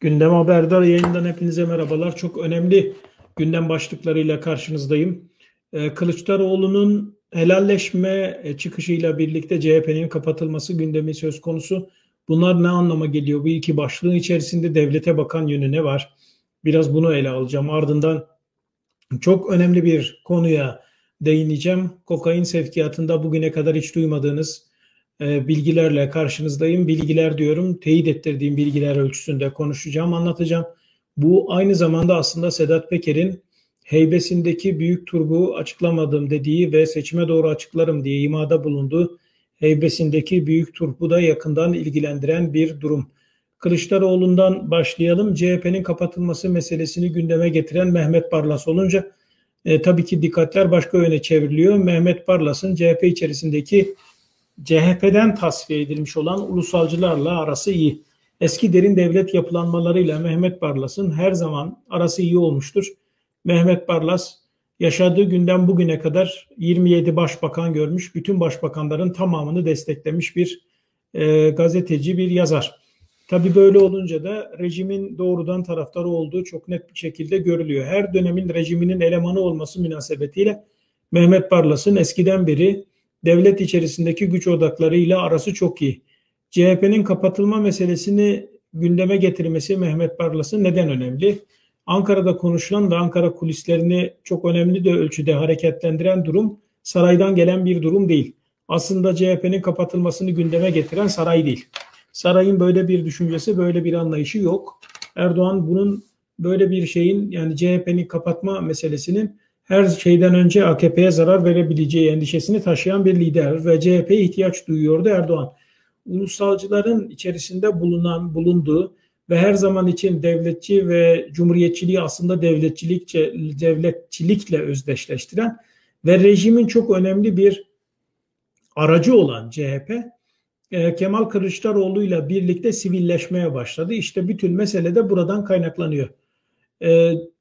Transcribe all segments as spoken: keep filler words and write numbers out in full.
Gündem Haberdar yayından hepinize merhabalar. Çok önemli gündem başlıklarıyla karşınızdayım. Kılıçdaroğlu'nun helalleşme çıkışıyla birlikte C H P'nin kapatılması gündemi söz konusu. Bunlar ne anlama geliyor? Bu iki başlığın içerisinde devlete bakan yönü ne var? Biraz bunu ele alacağım. Ardından çok önemli bir konuya değineceğim. Kokain sevkiyatında bugüne kadar hiç duymadığınız bilgilerle karşınızdayım. Bilgiler diyorum, teyit ettirdiğim bilgiler ölçüsünde konuşacağım, anlatacağım. Bu aynı zamanda aslında Sedat Peker'in heybesindeki büyük turbu açıklamadım dediği ve seçime doğru açıklarım diye imada bulunduğu heybesindeki büyük turbu da yakından ilgilendiren bir durum. Kılıçdaroğlu'ndan başlayalım. C H P'nin kapatılması meselesini gündeme getiren Mehmet Barlas olunca e, tabii ki dikkatler başka yöne çevriliyor. Mehmet Barlas'ın C H P içerisindeki C H P'den tasfiye edilmiş olan ulusalcılarla arası iyi. Eski derin devlet yapılanmalarıyla Mehmet Barlas'ın her zaman arası iyi olmuştur. Mehmet Barlas yaşadığı günden bugüne kadar yirmi yedi başbakan görmüş, bütün başbakanların tamamını desteklemiş bir e, gazeteci, bir yazar. Tabii böyle olunca da rejimin doğrudan taraftarı olduğu çok net bir şekilde görülüyor. Her dönemin rejiminin elemanı olması münasebetiyle Mehmet Barlas'ın eskiden beri devlet içerisindeki güç odaklarıyla arası çok iyi. C H P'nin kapatılma meselesini gündeme getirmesi Mehmet Barlas'ın neden önemli? Ankara'da konuşulan ve Ankara kulislerini çok önemli de ölçüde hareketlendiren durum saraydan gelen bir durum değil. Aslında C H P'nin kapatılmasını gündeme getiren saray değil. Sarayın böyle bir düşüncesi, böyle bir anlayışı yok. Erdoğan bunun böyle bir şeyin, yani C H P'nin kapatma meselesinin her şeyden önce A K P'ye zarar verebileceği endişesini taşıyan bir lider ve C H P'ye ihtiyaç duyuyordu Erdoğan. Ulusalcıların içerisinde bulunan, bulunduğu ve her zaman için devletçi ve cumhuriyetçiliği aslında devletçilikçe, devletçilikle özdeşleştiren ve rejimin çok önemli bir aracı olan C H P, Kemal Kılıçdaroğlu ile birlikte sivilleşmeye başladı. İşte bütün mesele de buradan kaynaklanıyor.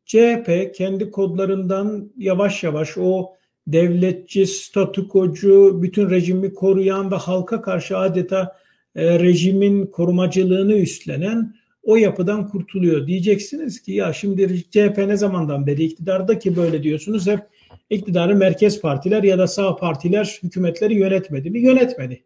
C H P kendi kodlarından yavaş yavaş o devletçi, statükocu, bütün rejimi koruyan ve halka karşı adeta e, rejimin korumacılığını üstlenen o yapıdan kurtuluyor. Diyeceksiniz ki ya şimdi C H P ne zamandan beri iktidarda ki böyle diyorsunuz, hep iktidarı merkez partiler ya da sağ partiler hükümetleri yönetmedi mi? Yönetmedi.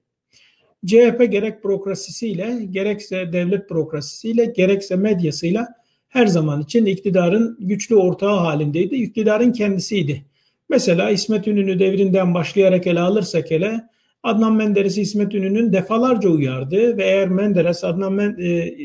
C H P gerek bürokrasisiyle, gerekse devlet bürokrasisiyle, gerekse medyasıyla her zaman için iktidarın güçlü ortağı halindeydi. İktidarın kendisiydi. Mesela İsmet İnönü devrinden başlayarak ele alırsak hele Adnan Menderes'i İsmet İnönü'nün defalarca uyardı ve eğer Menderes Adnan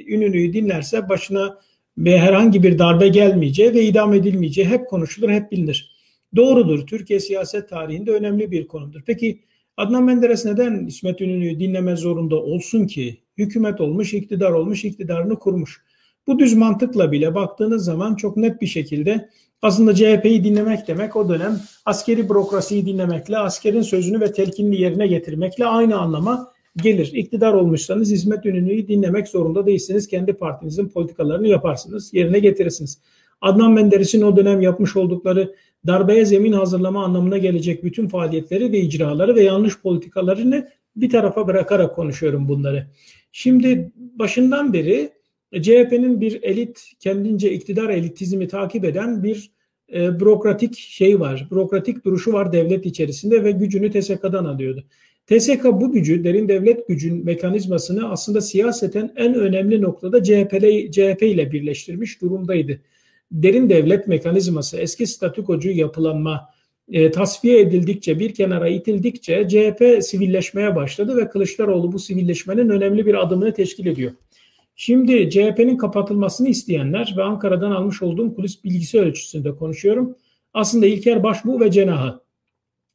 İnönü'yü dinlerse başına herhangi bir darbe gelmeyeceği ve idam edilmeyeceği hep konuşulur, hep bilinir. Doğrudur. Türkiye siyaset tarihinde önemli bir konudur. Peki Adnan Menderes neden İsmet İnönü'yü dinleme zorunda olsun ki? Hükümet olmuş, iktidar olmuş, iktidarını kurmuş. Bu düz mantıkla bile baktığınız zaman çok net bir şekilde aslında C H P'yi dinlemek demek o dönem askeri bürokrasiyi dinlemekle, askerin sözünü ve telkinini yerine getirmekle aynı anlama gelir. İktidar olmuşsanız İsmet İnönü'yü dinlemek zorunda değilsiniz. Kendi partinizin politikalarını yaparsınız, yerine getirirsiniz. Adnan Menderes'in o dönem yapmış oldukları darbeye zemin hazırlama anlamına gelecek bütün faaliyetleri ve icraları ve yanlış politikalarını bir tarafa bırakarak konuşuyorum bunları. Şimdi başından beri C H P'nin bir elit, kendince iktidar elitizmi takip eden bir e, bürokratik şey var. Bürokratik duruşu var devlet içerisinde ve gücünü T S K'dan alıyordu. T S K bu gücü, derin devlet gücün mekanizmasını aslında siyaseten en önemli noktada C H P ile birleştirmiş durumdaydı. Derin devlet mekanizması, eski statükocu yapılanma e, tasfiye edildikçe, bir kenara itildikçe C H P sivilleşmeye başladı ve Kılıçdaroğlu bu sivilleşmenin önemli bir adımını teşkil ediyor. Şimdi C H P'nin kapatılmasını isteyenler ve Ankara'dan almış olduğum kulis bilgisi ölçüsünde konuşuyorum. Aslında İlker Başbuğ ve cenahı.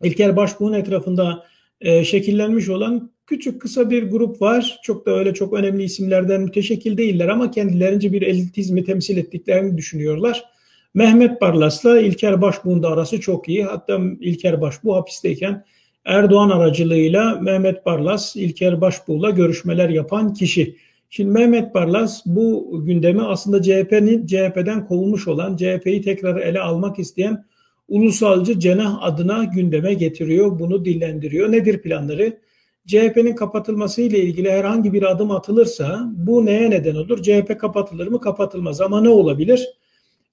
İlker Başbuğ'un etrafında e, şekillenmiş olan küçük kısa bir grup var. Çok da öyle çok önemli isimlerden müteşekkil değiller ama kendilerince bir elitizmi temsil ettiklerini düşünüyorlar. Mehmet Barlas'la İlker Başbuğ'un da arası çok iyi. Hatta İlker Başbuğ hapisteyken Erdoğan aracılığıyla Mehmet Barlas, İlker Başbuğ'la görüşmeler yapan kişi. Şimdi Mehmet Barlas bu gündemi aslında C H P'nin C H P'den kovulmuş olan, C H P'yi tekrar ele almak isteyen ulusalcı cenah adına gündeme getiriyor, bunu dillendiriyor. Nedir planları? C H P'nin kapatılmasıyla ilgili herhangi bir adım atılırsa bu neye neden olur? C H P kapatılır mı? Kapatılmaz. Ama ne olabilir?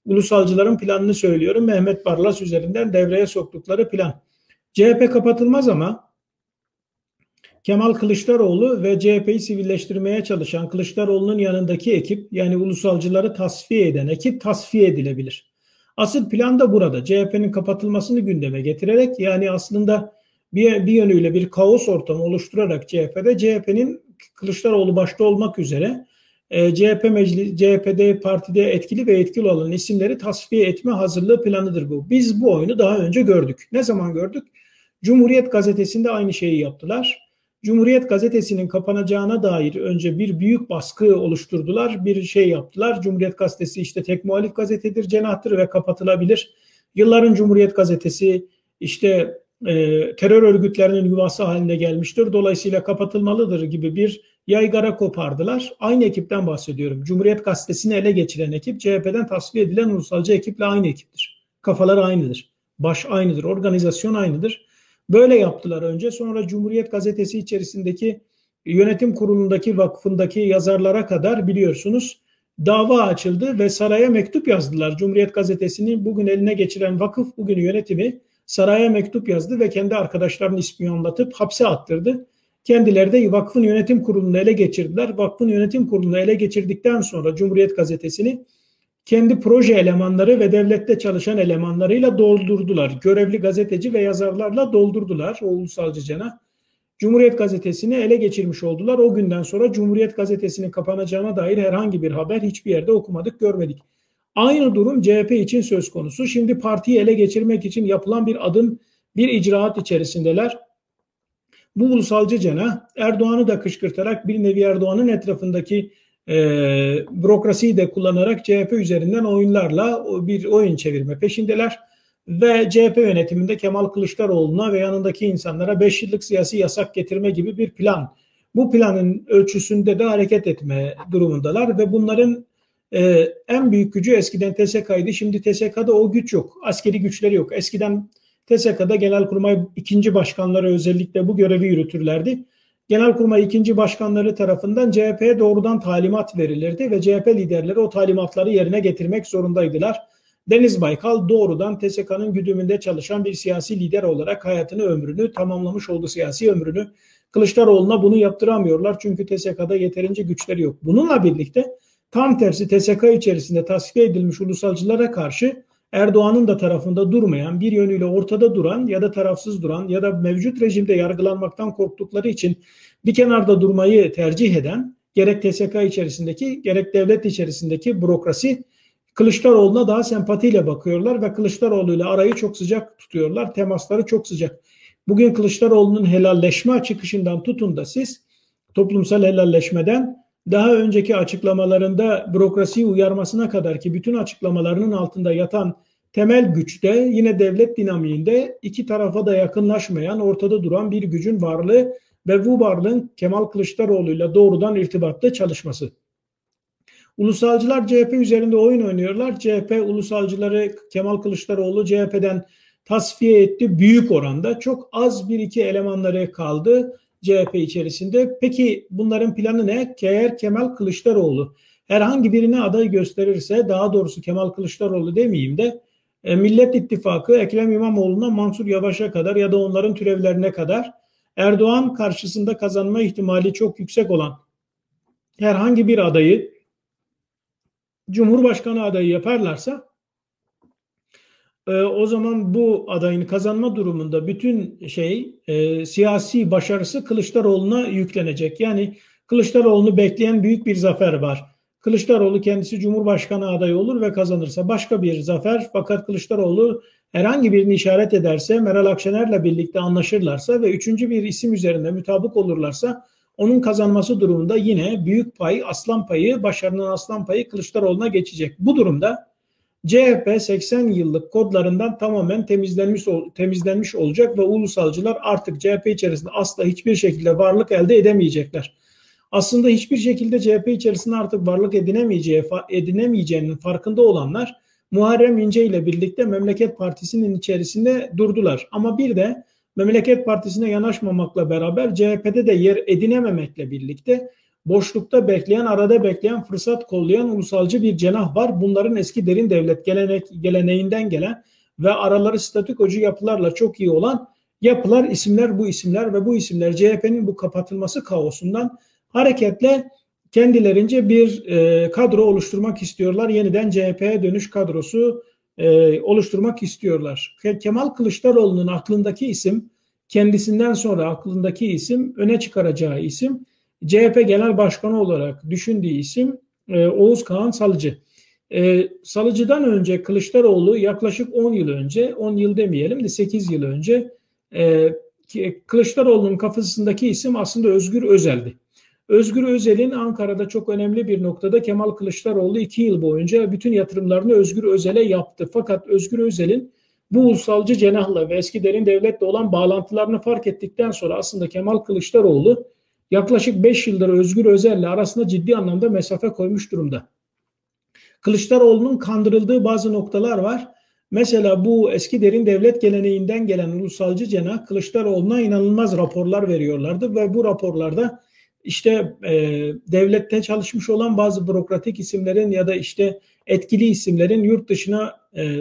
Ulusalcıların planını söylüyorum. Mehmet Barlas üzerinden devreye soktukları plan. C H P kapatılmaz ama Kemal Kılıçdaroğlu ve C H P'yi sivilleştirmeye çalışan Kılıçdaroğlu'nun yanındaki ekip, yani ulusalcıları tasfiye eden ekip tasfiye edilebilir. Asıl plan da burada. C H P'nin kapatılmasını gündeme getirerek, yani aslında bir, bir yönüyle bir kaos ortamı oluşturarak C H P'de, C H P'nin Kılıçdaroğlu başta olmak üzere e, C H P meclis, C H P'de partide etkili ve etkili olan isimleri tasfiye etme hazırlığı planıdır bu. Biz bu oyunu daha önce gördük. Ne zaman gördük? Cumhuriyet Gazetesi'nde aynı şeyi yaptılar. Cumhuriyet Gazetesi'nin kapanacağına dair önce bir büyük baskı oluşturdular, bir şey yaptılar. Cumhuriyet Gazetesi işte tek muhalif gazetedir, cenahtır ve kapatılabilir. Yılların Cumhuriyet Gazetesi işte e, terör örgütlerinin yuvası haline gelmiştir, dolayısıyla kapatılmalıdır gibi bir yaygara kopardılar. Aynı ekipten bahsediyorum. Cumhuriyet Gazetesi'ni ele geçiren ekip, C H P'den tasfiye edilen ulusalcı ekiple aynı ekiptir. Kafaları aynıdır, baş aynıdır, organizasyon aynıdır. Böyle yaptılar önce. Sonra Cumhuriyet Gazetesi içerisindeki yönetim kurulundaki, vakfındaki yazarlara kadar biliyorsunuz dava açıldı ve saraya mektup yazdılar. Cumhuriyet Gazetesi'ni bugün eline geçiren vakıf, bugün yönetimi saraya mektup yazdı ve kendi arkadaşlarını ispiyonlatıp hapse attırdı. Kendileri de vakfın yönetim kurulunu ele geçirdiler. Vakfın yönetim kurulunu ele geçirdikten sonra Cumhuriyet Gazetesi'ni kendi proje elemanları ve devlette çalışan elemanlarıyla doldurdular. Görevli gazeteci ve yazarlarla doldurdular o ulusalcı cenah. Cumhuriyet Gazetesi'ni ele geçirmiş oldular. O günden sonra Cumhuriyet Gazetesi'nin kapanacağına dair herhangi bir haber hiçbir yerde okumadık, görmedik. Aynı durum C H P için söz konusu. Şimdi partiyi ele geçirmek için yapılan bir adım, bir icraat içerisindeler. Bu ulusalcı cenah Erdoğan'ı da kışkırtarak, bir nevi Erdoğan'ın etrafındaki E, bürokrasiyi de kullanarak C H P üzerinden oyunlarla bir oyun çevirme peşindeler ve C H P yönetiminde Kemal Kılıçdaroğlu'na ve yanındaki insanlara beş yıllık siyasi yasak getirme gibi bir plan. Bu planın ölçüsünde de hareket etme durumundalar ve bunların e, en büyük gücü eskiden T S K'ydı. Şimdi T S K'da o güç yok. Askeri güçleri yok. Eskiden T S K'da Genelkurmay ikinci başkanları özellikle bu görevi yürütürlerdi. Genelkurmay ikinci başkanları tarafından C H P'ye doğrudan talimat verilirdi ve C H P liderleri o talimatları yerine getirmek zorundaydılar. Deniz Baykal doğrudan T S K'nın güdümünde çalışan bir siyasi lider olarak hayatını, ömrünü tamamlamış oldu, siyasi ömrünü. Kılıçdaroğlu'na bunu yaptıramıyorlar çünkü T S K'da yeterince güçleri yok. Bununla birlikte tam tersi T S K içerisinde tasfiye edilmiş ulusalcılara karşı Erdoğan'ın da tarafında durmayan, bir yönüyle ortada duran ya da tarafsız duran ya da mevcut rejimde yargılanmaktan korktukları için bir kenarda durmayı tercih eden, gerek T S K içerisindeki gerek devlet içerisindeki bürokrasi, Kılıçdaroğlu'na daha sempatiyle bakıyorlar ve Kılıçdaroğlu'yla arayı çok sıcak tutuyorlar, temasları çok sıcak. Bugün Kılıçdaroğlu'nun helalleşme açıkışından tutun da siz toplumsal helalleşmeden, daha önceki açıklamalarında bürokrasiyi uyarmasına kadar ki bütün açıklamalarının altında yatan temel güçte, yine devlet dinamiğinde iki tarafa da yakınlaşmayan, ortada duran bir gücün varlığı ve bu varlığın Kemal Kılıçdaroğlu'yla doğrudan irtibatta çalışması. Ulusalcılar C H P üzerinde oyun oynuyorlar. C H P ulusalcıları Kemal Kılıçdaroğlu C H P'den tasfiye etti büyük oranda. Çok az bir iki elemanları kaldı C H P içerisinde. Peki bunların planı ne? Eğer Kemal Kılıçdaroğlu herhangi birine aday gösterirse, daha doğrusu Kemal Kılıçdaroğlu demeyeyim de Millet İttifakı Ekrem İmamoğlu'na, Mansur Yavaş'a kadar ya da onların türevlerine kadar Erdoğan karşısında kazanma ihtimali çok yüksek olan herhangi bir adayı Cumhurbaşkanı adayı yaparlarsa, o zaman bu adayın kazanma durumunda bütün şey e, siyasi başarısı Kılıçdaroğlu'na yüklenecek. Yani Kılıçdaroğlu'nu bekleyen büyük bir zafer var. Kılıçdaroğlu kendisi Cumhurbaşkanı adayı olur ve kazanırsa başka bir zafer. Fakat Kılıçdaroğlu herhangi birini işaret ederse, Meral Akşener'le birlikte anlaşırlarsa ve üçüncü bir isim üzerinde mutabık olurlarsa, onun kazanması durumunda yine büyük pay, aslan payı, başarının aslan payı Kılıçdaroğlu'na geçecek. Bu durumda C H P seksen yıllık kodlarından tamamen temizlenmiş temizlenmiş olacak ve ulusalcılar artık C H P içerisinde asla hiçbir şekilde varlık elde edemeyecekler. Aslında hiçbir şekilde C H P içerisinde artık varlık edinemeyeceği, edinemeyeceğinin farkında olanlar Muharrem İnce ile birlikte Memleket Partisi'nin içerisinde durdular. Ama bir de Memleket Partisi'ne yanaşmamakla beraber C H P'de de yer edinememekle birlikte boşlukta bekleyen, arada bekleyen, fırsat kollayan ulusalcı bir cenah var. Bunların eski derin devlet gelenek, geleneğinden gelen ve araları statükocu yapılarla çok iyi olan yapılar, isimler bu isimler ve bu isimler C H P'nin bu kapatılması kaosundan hareketle kendilerince bir e, kadro oluşturmak istiyorlar. Yeniden C H P'ye dönüş kadrosu e, oluşturmak istiyorlar. Kemal Kılıçdaroğlu'nun aklındaki isim, kendisinden sonra aklındaki isim, öne çıkaracağı isim, C H P Genel Başkanı olarak düşündüğü isim e, Oğuz Kağan Salıcı. E, Salıcı'dan önce Kılıçdaroğlu yaklaşık on yıl önce, on yıl demeyelim de sekiz yıl önce e, Kılıçdaroğlu'nun kafasındaki isim aslında Özgür Özel'di. Özgür Özel'in Ankara'da çok önemli bir noktada Kemal Kılıçdaroğlu iki yıl boyunca bütün yatırımlarını Özgür Özel'e yaptı. Fakat Özgür Özel'in bu ulusalcı cenahla ve eski derin devletle olan bağlantılarını fark ettikten sonra aslında Kemal Kılıçdaroğlu yaklaşık beş yıldır Özgür Özel'le arasında ciddi anlamda mesafe koymuş durumda. Kılıçdaroğlu'nun kandırıldığı bazı noktalar var. Mesela bu eski derin devlet geleneğinden gelen ulusalcı cenah Kılıçdaroğlu'na inanılmaz raporlar veriyorlardı ve bu raporlarda İşte e, devlette çalışmış olan bazı bürokratik isimlerin ya da işte etkili isimlerin yurt dışına e,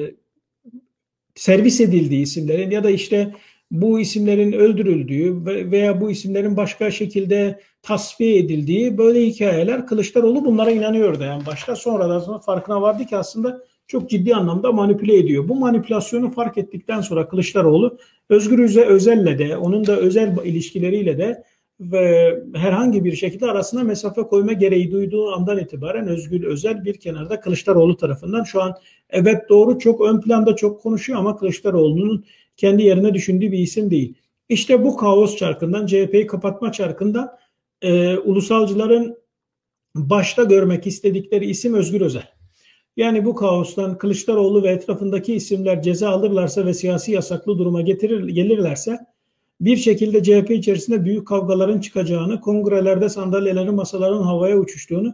servis edildiği isimlerin ya da işte bu isimlerin öldürüldüğü veya bu isimlerin başka şekilde tasfiye edildiği böyle hikayeler. Kılıçdaroğlu bunlara inanıyordu yani başta, sonradan sonra farkına vardı ki aslında çok ciddi anlamda manipüle ediyor. Bu manipülasyonu fark ettikten sonra Kılıçdaroğlu Özgür Özel'le de, onun da özel ilişkileriyle de ve herhangi bir şekilde arasına mesafe koyma gereği duyduğu andan itibaren Özgür Özel bir kenarda Kılıçdaroğlu tarafından şu an evet doğru çok ön planda çok konuşuyor ama Kılıçdaroğlu'nun kendi yerine düşündüğü bir isim değil. İşte bu kaos çarkından, C H P'yi kapatma çarkından e, ulusalcıların başta görmek istedikleri isim Özgür Özel. Yani bu kaostan Kılıçdaroğlu ve etrafındaki isimler ceza alırlarsa ve siyasi yasaklı duruma getirir, gelirlerse bir şekilde C H P içerisinde büyük kavgaların çıkacağını, kongrelerde sandalyelerin, masaların havaya uçuştuğunu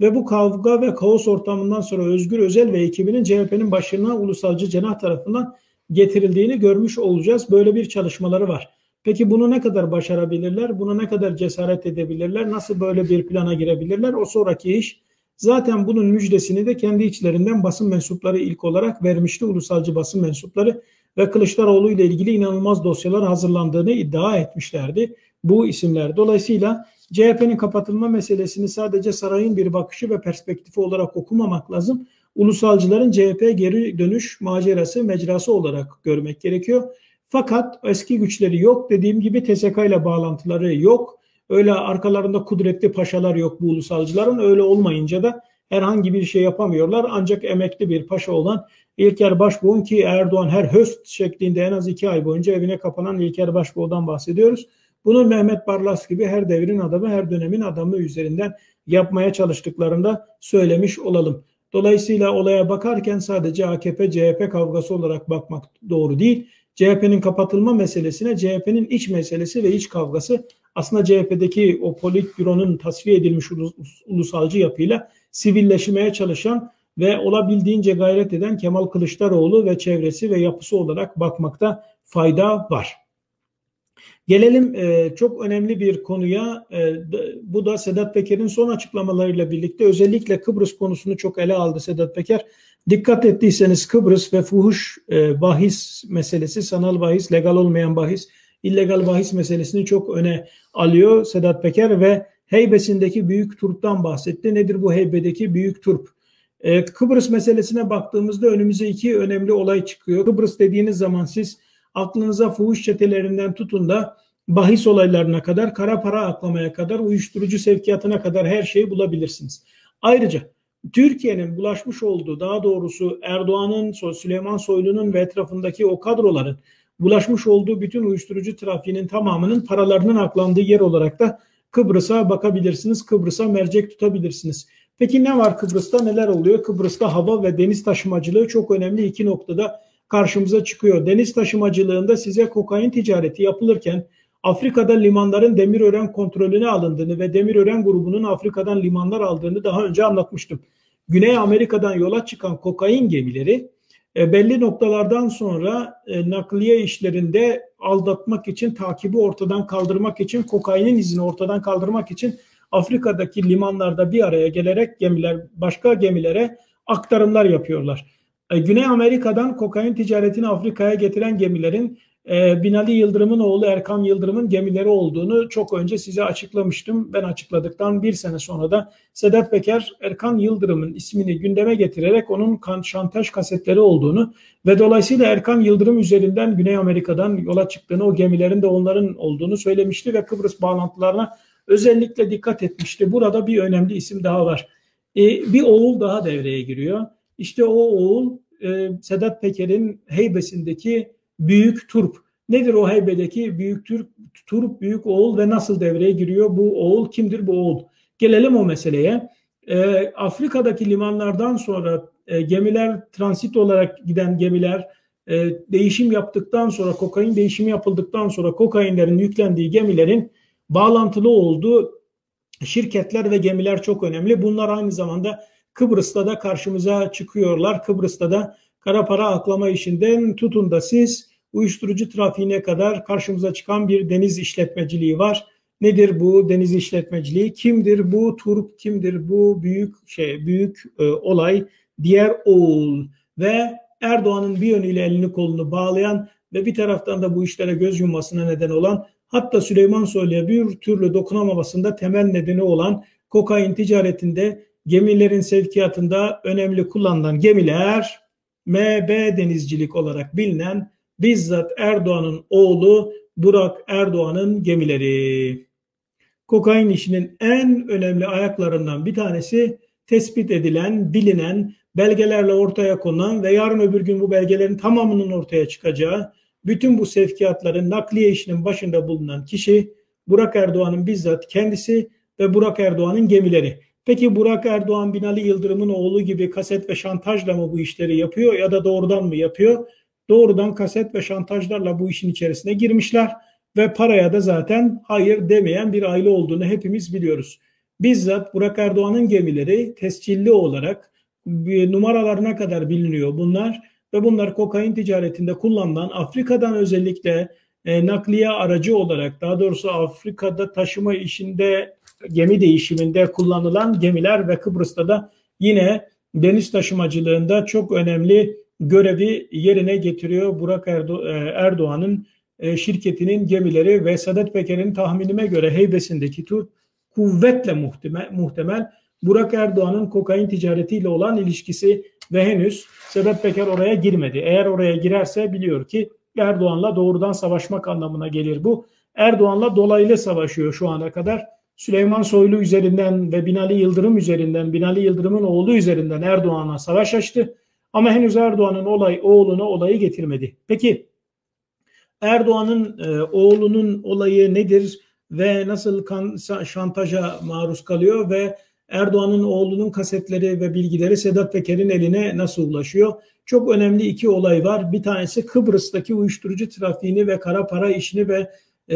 ve bu kavga ve kaos ortamından sonra Özgür Özel ve ekibinin C H P'nin başına ulusalcı cenah tarafından getirildiğini görmüş olacağız. Böyle bir çalışmaları var. Peki bunu ne kadar başarabilirler? Buna ne kadar cesaret edebilirler? Nasıl böyle bir plana girebilirler? O sonraki iş. Zaten bunun müjdesini de kendi içlerinden basın mensupları ilk olarak vermişti. Ulusalcı basın mensupları ve Kılıçdaroğlu ile ilgili inanılmaz dosyalar hazırlandığını iddia etmişlerdi bu isimler. Dolayısıyla C H P'nin kapatılma meselesini sadece sarayın bir bakışı ve perspektifi olarak okumamak lazım. Ulusalcıların C H P geri dönüş macerası, mecrası olarak görmek gerekiyor. Fakat eski güçleri yok. Dediğim gibi T S K ile bağlantıları yok. Öyle arkalarında kudretli paşalar yok bu ulusalcıların. Öyle olmayınca da herhangi bir şey yapamıyorlar. Ancak emekli bir paşa olan İlker Başbuğ'un, ki Erdoğan her höst şeklinde en az iki ay boyunca evine kapanan İlker Başbuğ'dan bahsediyoruz. Bunu Mehmet Barlas gibi her devrin adamı, her dönemin adamı üzerinden yapmaya çalıştıklarında söylemiş olalım. Dolayısıyla olaya bakarken sadece A K P C H P kavgası olarak bakmak doğru değil. C H P'nin kapatılma meselesine C H P'nin iç meselesi ve iç kavgası aslında C H P'deki o politbüronun tasfiye edilmiş ulus, ulusalcı yapıyla sivilleşmeye çalışan ve olabildiğince gayret eden Kemal Kılıçdaroğlu ve çevresi ve yapısı olarak bakmakta fayda var. Gelelim e, çok önemli bir konuya. E, bu da Sedat Peker'in son açıklamalarıyla birlikte özellikle Kıbrıs konusunu çok ele aldı Sedat Peker. Dikkat ettiyseniz Kıbrıs ve fuhuş e, bahis meselesi, sanal bahis, legal olmayan bahis, illegal bahis meselesini çok öne alıyor Sedat Peker ve heybesindeki büyük turptan bahsetti. Nedir bu heybedeki büyük turp? Ee, Kıbrıs meselesine baktığımızda önümüze iki önemli olay çıkıyor. Kıbrıs dediğiniz zaman siz aklınıza fuhuş çetelerinden tutun da bahis olaylarına kadar, kara para aklamaya kadar, uyuşturucu sevkiyatına kadar her şeyi bulabilirsiniz. Ayrıca Türkiye'nin bulaşmış olduğu, daha doğrusu Erdoğan'ın, Süleyman Soylu'nun ve etrafındaki o kadroların bulaşmış olduğu bütün uyuşturucu trafiğinin tamamının paralarının aklandığı yer olarak da Kıbrıs'a bakabilirsiniz. Kıbrıs'a mercek tutabilirsiniz. Peki ne var Kıbrıs'ta? Neler oluyor? Kıbrıs'ta hava ve deniz taşımacılığı çok önemli iki noktada karşımıza çıkıyor. Deniz taşımacılığında size kokain ticareti yapılırken Afrika'da limanların Demirören kontrolüne alındığını ve Demirören grubunun Afrika'dan limanlar aldığını daha önce anlatmıştım. Güney Amerika'dan yola çıkan kokain gemileri E, belli noktalardan sonra e, nakliye işlerinde aldatmak için, takibi ortadan kaldırmak için, kokainin izini ortadan kaldırmak için Afrika'daki limanlarda bir araya gelerek gemiler, başka gemilere aktarımlar yapıyorlar. E, Güney Amerika'dan kokain ticaretini Afrika'ya getiren gemilerin e, Binali Yıldırım'ın oğlu Erkan Yıldırım'ın gemileri olduğunu çok önce size açıklamıştım. Ben açıkladıktan bir sene sonra da Sedat Peker, Erkan Yıldırım'ın ismini gündeme getirerek onun kan, şantaj kasetleri olduğunu ve dolayısıyla Erkan Yıldırım üzerinden Güney Amerika'dan yola çıktığını, o gemilerin de onların olduğunu söylemişti ve Kıbrıs bağlantılarına özellikle dikkat etmişti. Burada bir önemli isim daha var. E, bir oğul daha devreye giriyor. İşte o oğul e, Sedat Peker'in heybesindeki Büyük Turp. Nedir o heybedeki Büyük Turp, Turp Büyük Oğul ve nasıl devreye giriyor bu oğul? Kimdir bu oğul? Gelelim o meseleye. E, Afrika'daki limanlardan sonra e, gemiler, transit olarak giden gemiler e, değişim yaptıktan sonra, kokain değişimi yapıldıktan sonra kokainlerin yüklendiği gemilerin bağlantılı olduğu şirketler ve gemiler çok önemli. Bunlar aynı zamanda Kıbrıs'ta da karşımıza çıkıyorlar. Kıbrıs'ta da kara para aklama işinden tutun da siz uyuşturucu trafiğine kadar karşımıza çıkan bir deniz işletmeciliği var. Nedir bu deniz işletmeciliği? Kimdir bu Turp? Kimdir bu büyük şey, büyük e, olay? Diğer oğul ve Erdoğan'ın bir yönüyle elini kolunu bağlayan ve bir taraftan da bu işlere göz yummasına neden olan, hatta Süleyman Soylu'ya bir türlü dokunamamasında temel nedeni olan kokain ticaretinde, gemilerin sevkiyatında önemli kullanılan gemiler M B Denizcilik olarak bilinen bizzat Erdoğan'ın oğlu Burak Erdoğan'ın gemileri. Kokain işinin en önemli ayaklarından bir tanesi tespit edilen, bilinen, belgelerle ortaya konulan ve yarın öbür gün bu belgelerin tamamının ortaya çıkacağı, bütün bu sevkiyatların nakliye işinin başında bulunan kişi Burak Erdoğan'ın bizzat kendisi ve Burak Erdoğan'ın gemileri. Peki Burak Erdoğan, Binali Yıldırım'ın oğlu gibi kaset ve şantajla mı bu işleri yapıyor ya da doğrudan mı yapıyor? Doğrudan kaset ve şantajlarla bu işin içerisine girmişler ve paraya da zaten hayır demeyen bir aile olduğunu hepimiz biliyoruz. Bizzat Burak Erdoğan'ın gemileri tescilli olarak numaralarına kadar biliniyor bunlar. Ve bunlar kokain ticaretinde kullanılan, Afrika'dan özellikle e, nakliye aracı olarak, daha doğrusu Afrika'da taşıma işinde, gemi değişiminde kullanılan gemiler ve Kıbrıs'ta da yine deniz taşımacılığında çok önemli görevi yerine getiriyor Burak Erdo- Erdoğan'ın e, şirketinin gemileri ve Sedat Peker'in tahminime göre heybesindeki tur kuvvetle muhtemel, muhtemel Burak Erdoğan'ın kokain ticaretiyle olan ilişkisi ve henüz Sedat Peker oraya girmedi. Eğer oraya girerse biliyor ki Erdoğan'la doğrudan savaşmak anlamına gelir bu. Erdoğan'la dolaylı savaşıyor şu ana kadar. Süleyman Soylu üzerinden ve Binali Yıldırım üzerinden, Binali Yıldırım'ın oğlu üzerinden Erdoğan'la savaş açtı. Ama henüz Erdoğan'ın olay, oğluna olayı getirmedi. Peki Erdoğan'ın e, oğlunun olayı nedir ve nasıl kan, şantaja maruz kalıyor ve Erdoğan'ın oğlunun kasetleri ve bilgileri Sedat Peker'in eline nasıl ulaşıyor? Çok önemli iki olay var. Bir tanesi Kıbrıs'taki uyuşturucu trafiğini ve kara para işini ve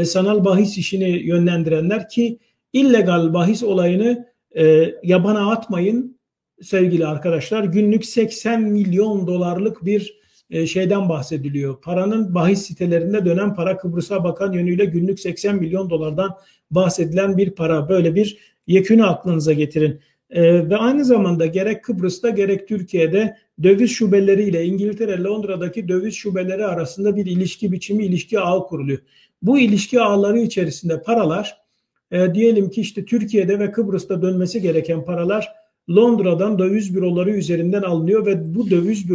sanal bahis işini yönlendirenler ki illegal bahis olayını e, yabana atmayın sevgili arkadaşlar. Günlük seksen milyon dolarlık bir e, şeyden bahsediliyor. Paranın bahis sitelerinde dönen para, Kıbrıs'a bakan yönüyle günlük seksen milyon dolardan bahsedilen bir para. Böyle bir yekünü aklınıza getirin. Ee, ve aynı zamanda gerek Kıbrıs'ta gerek Türkiye'de döviz şubeleriyle İngiltere, Londra'daki döviz şubeleri arasında bir ilişki biçimi, ilişki ağı kuruluyor. Bu ilişki ağları içerisinde paralar, e, diyelim ki işte Türkiye'de ve Kıbrıs'ta dönmesi gereken paralar Londra'dan döviz büroları üzerinden alınıyor ve bu döviz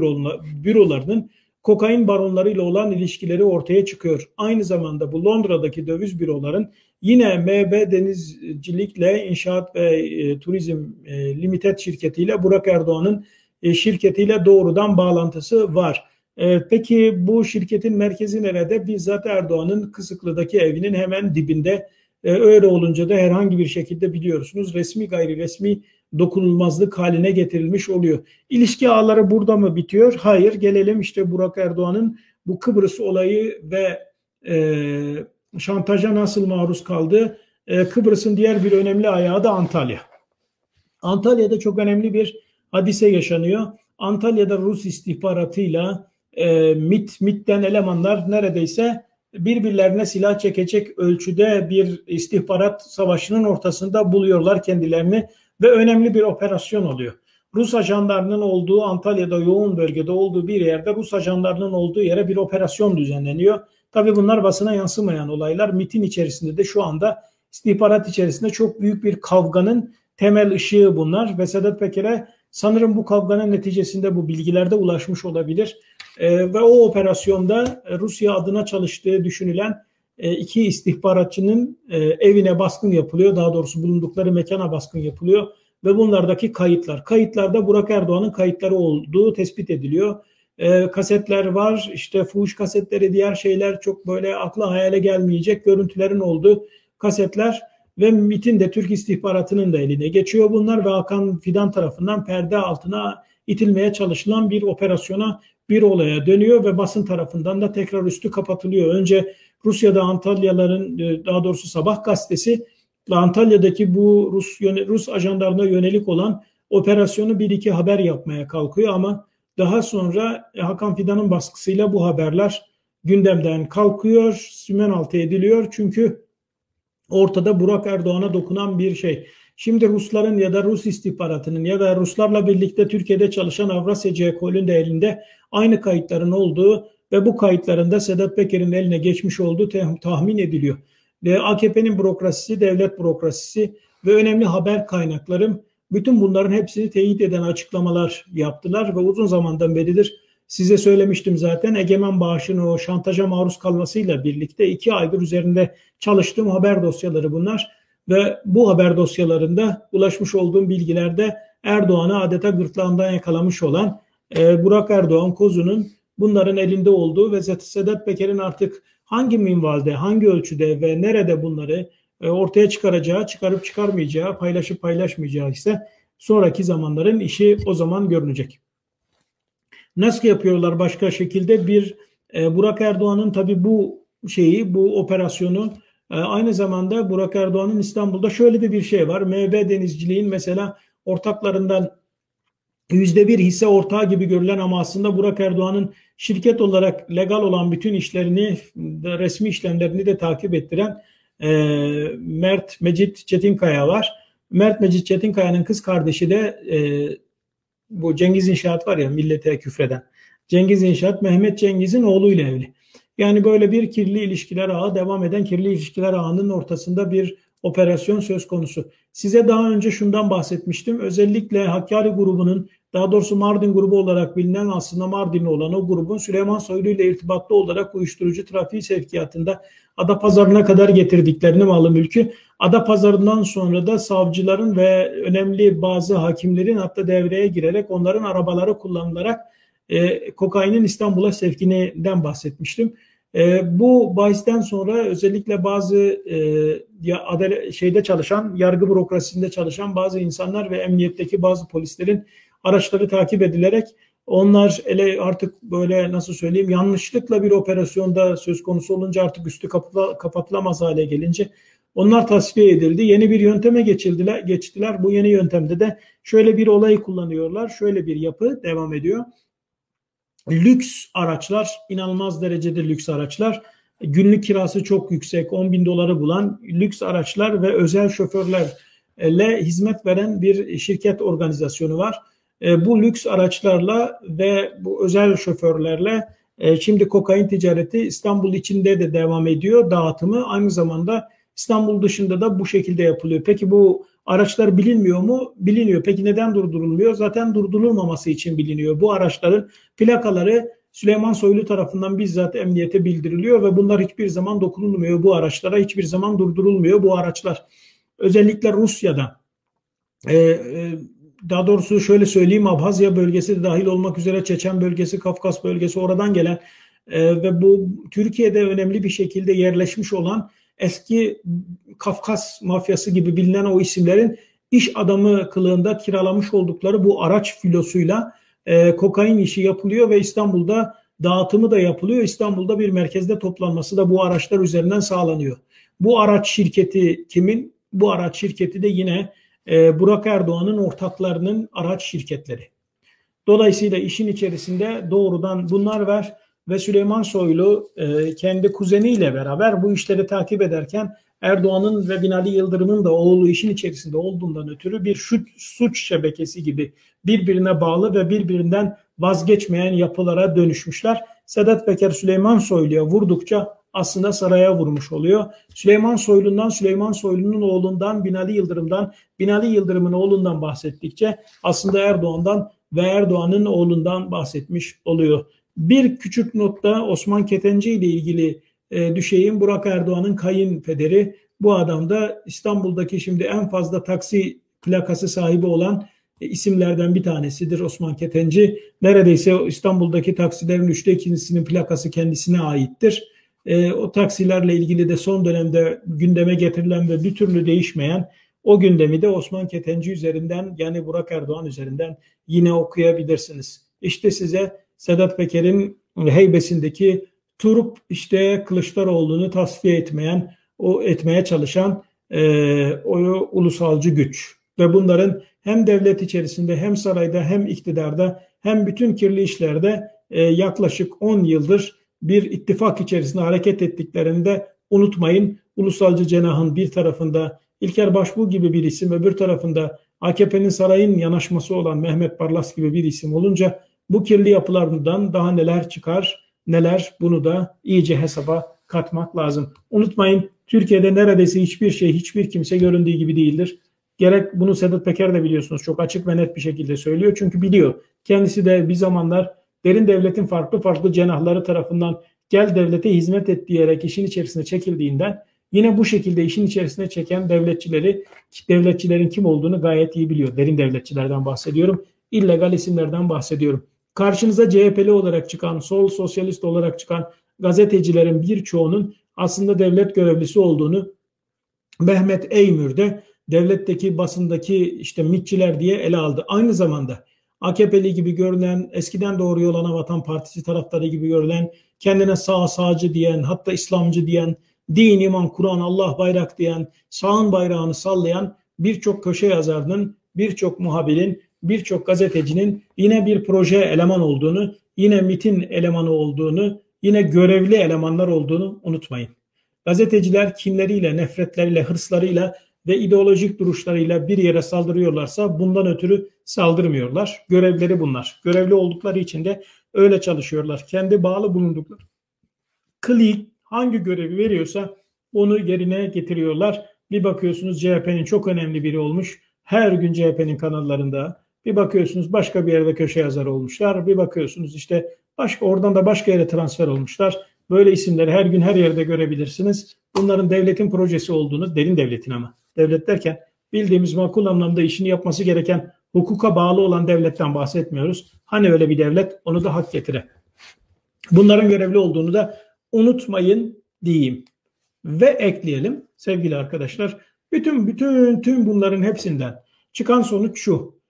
bürolarının kokain baronlarıyla olan ilişkileri ortaya çıkıyor. Aynı zamanda bu Londra'daki döviz büroların yine M B Denizcilik'le İnşaat ve e, Turizm e, Limited şirketiyle, Burak Erdoğan'ın e, şirketiyle doğrudan bağlantısı var. E, peki bu şirketin merkezi nerede? Bizzat Erdoğan'ın Kısıklı'daki evinin hemen dibinde. E, öyle olunca da herhangi bir şekilde biliyorsunuz resmi gayri resmi dokunulmazlık haline getirilmiş oluyor. İlişki ağları burada mı bitiyor? Hayır. Gelelim işte Burak Erdoğan'ın bu Kıbrıs olayı ve eee şantaja nasıl maruz kaldı? Ee, Kıbrıs'ın diğer bir önemli ayağı da Antalya. Antalya'da çok önemli bir hadise yaşanıyor. Antalya'da Rus istihbaratıyla e, MIT, MIT'ten elemanlar neredeyse birbirlerine silah çekecek ölçüde bir istihbarat savaşının ortasında buluyorlar kendilerini ve önemli bir operasyon oluyor. Rus ajanlarının olduğu, Antalya'da yoğun bölgede olduğu bir yerde Rus ajanlarının olduğu yere bir operasyon düzenleniyor. Tabii bunlar basına yansımayan olaylar. MIT'in içerisinde de şu anda istihbarat içerisinde çok büyük bir kavganın temel ışığı bunlar ve Sedat Peker'e sanırım bu kavganın neticesinde bu bilgilerde ulaşmış olabilir. Ee, ve o operasyonda Rusya adına çalıştığı düşünülen e, iki istihbaratçının e, evine baskın yapılıyor. Daha doğrusu bulundukları mekana baskın yapılıyor. Ve bunlardaki kayıtlar. Kayıtlarda Burak Erdoğan'ın kayıtları olduğu tespit ediliyor. E, kasetler var, işte fuhuş kasetleri, diğer şeyler, çok böyle akla hayale gelmeyecek görüntülerin olduğu kasetler ve MİT'in de Türk istihbaratının da eline geçiyor bunlar ve Hakan Fidan tarafından perde altına itilmeye çalışılan bir operasyona, bir olaya dönüyor ve basın tarafından da tekrar üstü kapatılıyor. Önce Rusya'da Antalyaların, daha doğrusu Sabah gazetesi Antalya'daki bu Rus, Rus ajanlarına yönelik olan operasyonu bir iki haber yapmaya kalkıyor ama daha sonra Hakan Fidan'ın baskısıyla bu haberler gündemden kalkıyor, sümenaltı ediliyor çünkü ortada Burak Erdoğan'a dokunan bir şey. Şimdi Rusların ya da Rus istihbaratının ya da Ruslarla birlikte Türkiye'de çalışan Avrasya ekolünün de elinde aynı kayıtların olduğu ve bu kayıtların da Sedat Peker'in eline geçmiş olduğu tahmin ediliyor. A K P'nin bürokrasisi, devlet bürokrasisi ve önemli haber kaynaklarım bütün bunların hepsini teyit eden açıklamalar yaptılar ve uzun zamandan beridir size söylemiştim zaten, Egemen Bağış'ın o şantaja maruz kalmasıyla birlikte iki aydır üzerinde çalıştığım haber dosyaları bunlar. Ve bu haber dosyalarında ulaşmış olduğum bilgilerde Erdoğan'ı adeta gırtlağından yakalamış olan e, Burak Erdoğan Kozu'nun bunların elinde olduğu ve Sedat Peker'in artık hangi minvalde, hangi ölçüde ve nerede bunları e, ortaya çıkaracağı, çıkarıp çıkarmayacağı, paylaşıp paylaşmayacağı ise sonraki zamanların işi, o zaman görünecek. Nasıl yapıyorlar başka şekilde? Bir, e, Burak Erdoğan'ın tabii bu şeyi, bu operasyonu, aynı zamanda Burak Erdoğan'ın İstanbul'da şöyle de bir şey var. M B Denizcilik'in mesela ortaklarından yüzde bir hisse ortağı gibi görülen ama aslında Burak Erdoğan'ın şirket olarak legal olan bütün işlerini, resmi işlemlerini de takip ettiren Mert Mecit Çetinkaya var. Mert Mecit Çetinkaya'nın kız kardeşi de bu Cengiz İnşaat var ya, millete küfreden. Cengiz İnşaat, Mehmet Cengiz'in oğluyla evli. Yani böyle bir kirli ilişkiler ağı, devam eden kirli ilişkiler ağının ortasında bir operasyon söz konusu. Size daha önce şundan bahsetmiştim. Özellikle Hakkari grubunun, daha doğrusu Mardin grubu olarak bilinen, aslında Mardinli olan o grubun Süleyman Soylu ile irtibatlı olarak uyuşturucu trafiği sevkiyatında Adapazarı'na kadar getirdiklerini, malı mülkü. Adapazarı'ndan sonra da savcıların ve önemli bazı hakimlerin hatta devreye girerek onların arabaları kullanılarak E, kokainin İstanbul'a sevkininden bahsetmiştim. E, bu bahisten sonra özellikle bazı e, ya adale, şeyde çalışan, yargı bürokrasisinde çalışan bazı insanlar ve emniyetteki bazı polislerin araçları takip edilerek onlar ele artık böyle, nasıl söyleyeyim, yanlışlıkla bir operasyonda söz konusu olunca, artık üstü kapatla, kapatılamaz hale gelince onlar tasfiye edildi. Yeni bir yönteme geçildiler, geçtiler. Bu yeni yöntemde de şöyle bir olayı kullanıyorlar. Şöyle bir yapı devam ediyor. Lüks araçlar, inanılmaz derecede lüks araçlar, günlük kirası çok yüksek, on bin doları bulan lüks araçlar ve özel şoförlerle hizmet veren bir şirket organizasyonu var. Bu lüks araçlarla ve bu özel şoförlerle şimdi kokain ticareti İstanbul içinde de devam ediyor, dağıtımı aynı zamanda İstanbul dışında da bu şekilde yapılıyor. Peki bu araçlar bilinmiyor mu? Biliniyor. Peki neden durdurulmuyor? Zaten durdurulmaması için biliniyor. Bu araçların plakaları Süleyman Soylu tarafından bizzat emniyete bildiriliyor ve bunlar hiçbir zaman dokunulmuyor bu araçlara. Hiçbir zaman durdurulmuyor bu araçlar. Özellikle Rusya'da, daha doğrusu şöyle söyleyeyim, Abhazya bölgesi de dahil olmak üzere Çeçen bölgesi, Kafkas bölgesi, oradan gelen ve bu Türkiye'de önemli bir şekilde yerleşmiş olan eski Kafkas mafyası gibi bilinen o isimlerin iş adamı kılığında kiralamış oldukları bu araç filosuyla e, kokain işi yapılıyor ve İstanbul'da dağıtımı da yapılıyor. İstanbul'da bir merkezde toplanması da bu araçlar üzerinden sağlanıyor. Bu araç şirketi kimin? Bu araç şirketi de yine e, Burak Erdoğan'ın ortaklarının araç şirketleri. Dolayısıyla işin içerisinde doğrudan bunlar var ve Süleyman Soylu e, kendi kuzeniyle beraber bu işleri takip ederken Erdoğan'ın ve Binali Yıldırım'ın da oğlu işin içerisinde olduğundan ötürü bir suç, suç şebekesi gibi birbirine bağlı ve birbirinden vazgeçmeyen yapılara dönüşmüşler. Sedat Peker Süleyman Soylu'ya vurdukça aslında saraya vurmuş oluyor. Süleyman Soylu'ndan, Süleyman Soylu'nun oğlundan, Binali Yıldırım'dan, Binali Yıldırım'ın oğlundan bahsettikçe aslında Erdoğan'dan ve Erdoğan'ın oğlundan bahsetmiş oluyor. Bir küçük notta Osman Ketenci ile ilgili e, düşeyim. Burak Erdoğan'ın kayınpederi. Bu adam da İstanbul'daki şimdi en fazla taksi plakası sahibi olan e, isimlerden bir tanesidir Osman Ketenci. Neredeyse İstanbul'daki taksilerin üçte ikincisinin plakası kendisine aittir. E, o taksilerle ilgili de son dönemde gündeme getirilen ve bir türlü değişmeyen o gündemi de Osman Ketenci üzerinden, yani Burak Erdoğan üzerinden yine okuyabilirsiniz. İşte size Sedat Peker'in heybesindeki turup işte Kılıçdaroğlu'nu tasfiye etmeyen, o etmeye çalışan e, o ulusalcı güç ve bunların hem devlet içerisinde hem sarayda hem iktidarda hem bütün kirli işlerde e, yaklaşık on yıldır bir ittifak içerisinde hareket ettiklerini de unutmayın. Ulusalcı cenahın bir tarafında İlker Başbuğ gibi bir isim, öbür tarafında A K P'nin sarayın yanaşması olan Mehmet Barlas gibi bir isim olunca bu kirli yapılardan daha neler çıkar, neler, bunu da iyice hesaba katmak lazım. Unutmayın, Türkiye'de neredeyse hiçbir şey, hiçbir kimse göründüğü gibi değildir. Gerek bunu Sedat Peker de biliyorsunuz çok açık ve net bir şekilde söylüyor. Çünkü biliyor. Kendisi de bir zamanlar derin devletin farklı farklı cenahları tarafından gel devlete hizmet et diyerek işin içerisine çekildiğinden yine bu şekilde işin içerisine çeken devletçileri, devletçilerin kim olduğunu gayet iyi biliyor. Derin devletçilerden bahsediyorum. İllegal isimlerden bahsediyorum. Karşınıza C H P'li olarak çıkan, sol sosyalist olarak çıkan gazetecilerin birçoğunun aslında devlet görevlisi olduğunu Mehmet Eymür de devletteki basındaki işte mitçiler diye ele aldı. Aynı zamanda A K P'li gibi görünen, eskiden Doğru Yol Anavatan Partisi taraftarı gibi görülen, kendine sağ sağcı diyen, hatta İslamcı diyen, din, iman, Kur'an, Allah, bayrak diyen, sağın bayrağını sallayan birçok köşe yazarının, birçok muhabirin, birçok gazetecinin yine bir proje eleman olduğunu, yine MIT'in elemanı olduğunu, yine görevli elemanlar olduğunu unutmayın. Gazeteciler kinleriyle, nefretleriyle, hırslarıyla ve ideolojik duruşlarıyla bir yere saldırıyorlarsa bundan ötürü saldırmıyorlar. Görevleri bunlar. Görevli oldukları için de öyle çalışıyorlar. Kendi bağlı bulundukları klik hangi görevi veriyorsa onu yerine getiriyorlar. Bir bakıyorsunuz C H P'nin çok önemli biri olmuş. Her gün C H P'nin kanallarında. Bir bakıyorsunuz başka bir yerde köşe yazarı olmuşlar. Bir bakıyorsunuz işte başka, oradan da başka yere transfer olmuşlar. Böyle isimleri her gün her yerde görebilirsiniz. Bunların devletin projesi olduğunu, derin devletin ama devlet derken bildiğimiz makul anlamda işini yapması gereken hukuka bağlı olan devletten bahsetmiyoruz. Hani öyle bir devlet, onu da hak getire. Bunların görevli olduğunu da unutmayın diyeyim. Ve ekleyelim sevgili arkadaşlar. Bütün bütün tüm bunların hepsinden çıkan sonuç şu.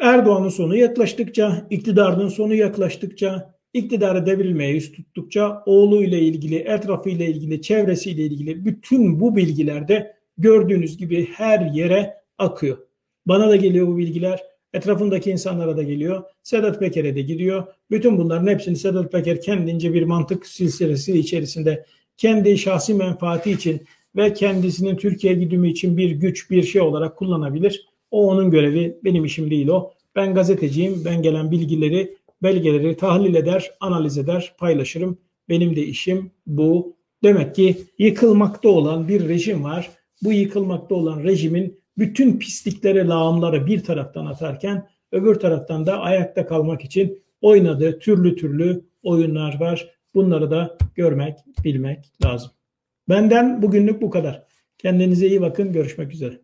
Erdoğan'ın sonu yaklaştıkça, iktidarın sonu yaklaştıkça, iktidara devrilmeye yüz tuttukça oğluyla ilgili, etrafıyla ilgili, çevresiyle ilgili bütün bu bilgiler de gördüğünüz gibi her yere akıyor. Bana da geliyor bu bilgiler, etrafındaki insanlara da geliyor, Sedat Peker'e de giriyor. Bütün bunların hepsini Sedat Peker kendince bir mantık silsilesi içerisinde kendi şahsi menfaati için ve kendisinin Türkiye güdümü için bir güç, bir şey olarak kullanabilir. O onun görevi, benim işim değil o. Ben gazeteciyim, ben gelen bilgileri, belgeleri tahlil eder, analiz eder, paylaşırım. Benim de işim bu. Demek ki yıkılmakta olan bir rejim var. Bu yıkılmakta olan rejimin bütün pislikleri, lağımları bir taraftan atarken öbür taraftan da ayakta kalmak için oynadığı türlü türlü oyunlar var. Bunları da görmek, bilmek lazım. Benden bugünlük bu kadar. Kendinize iyi bakın. Görüşmek üzere.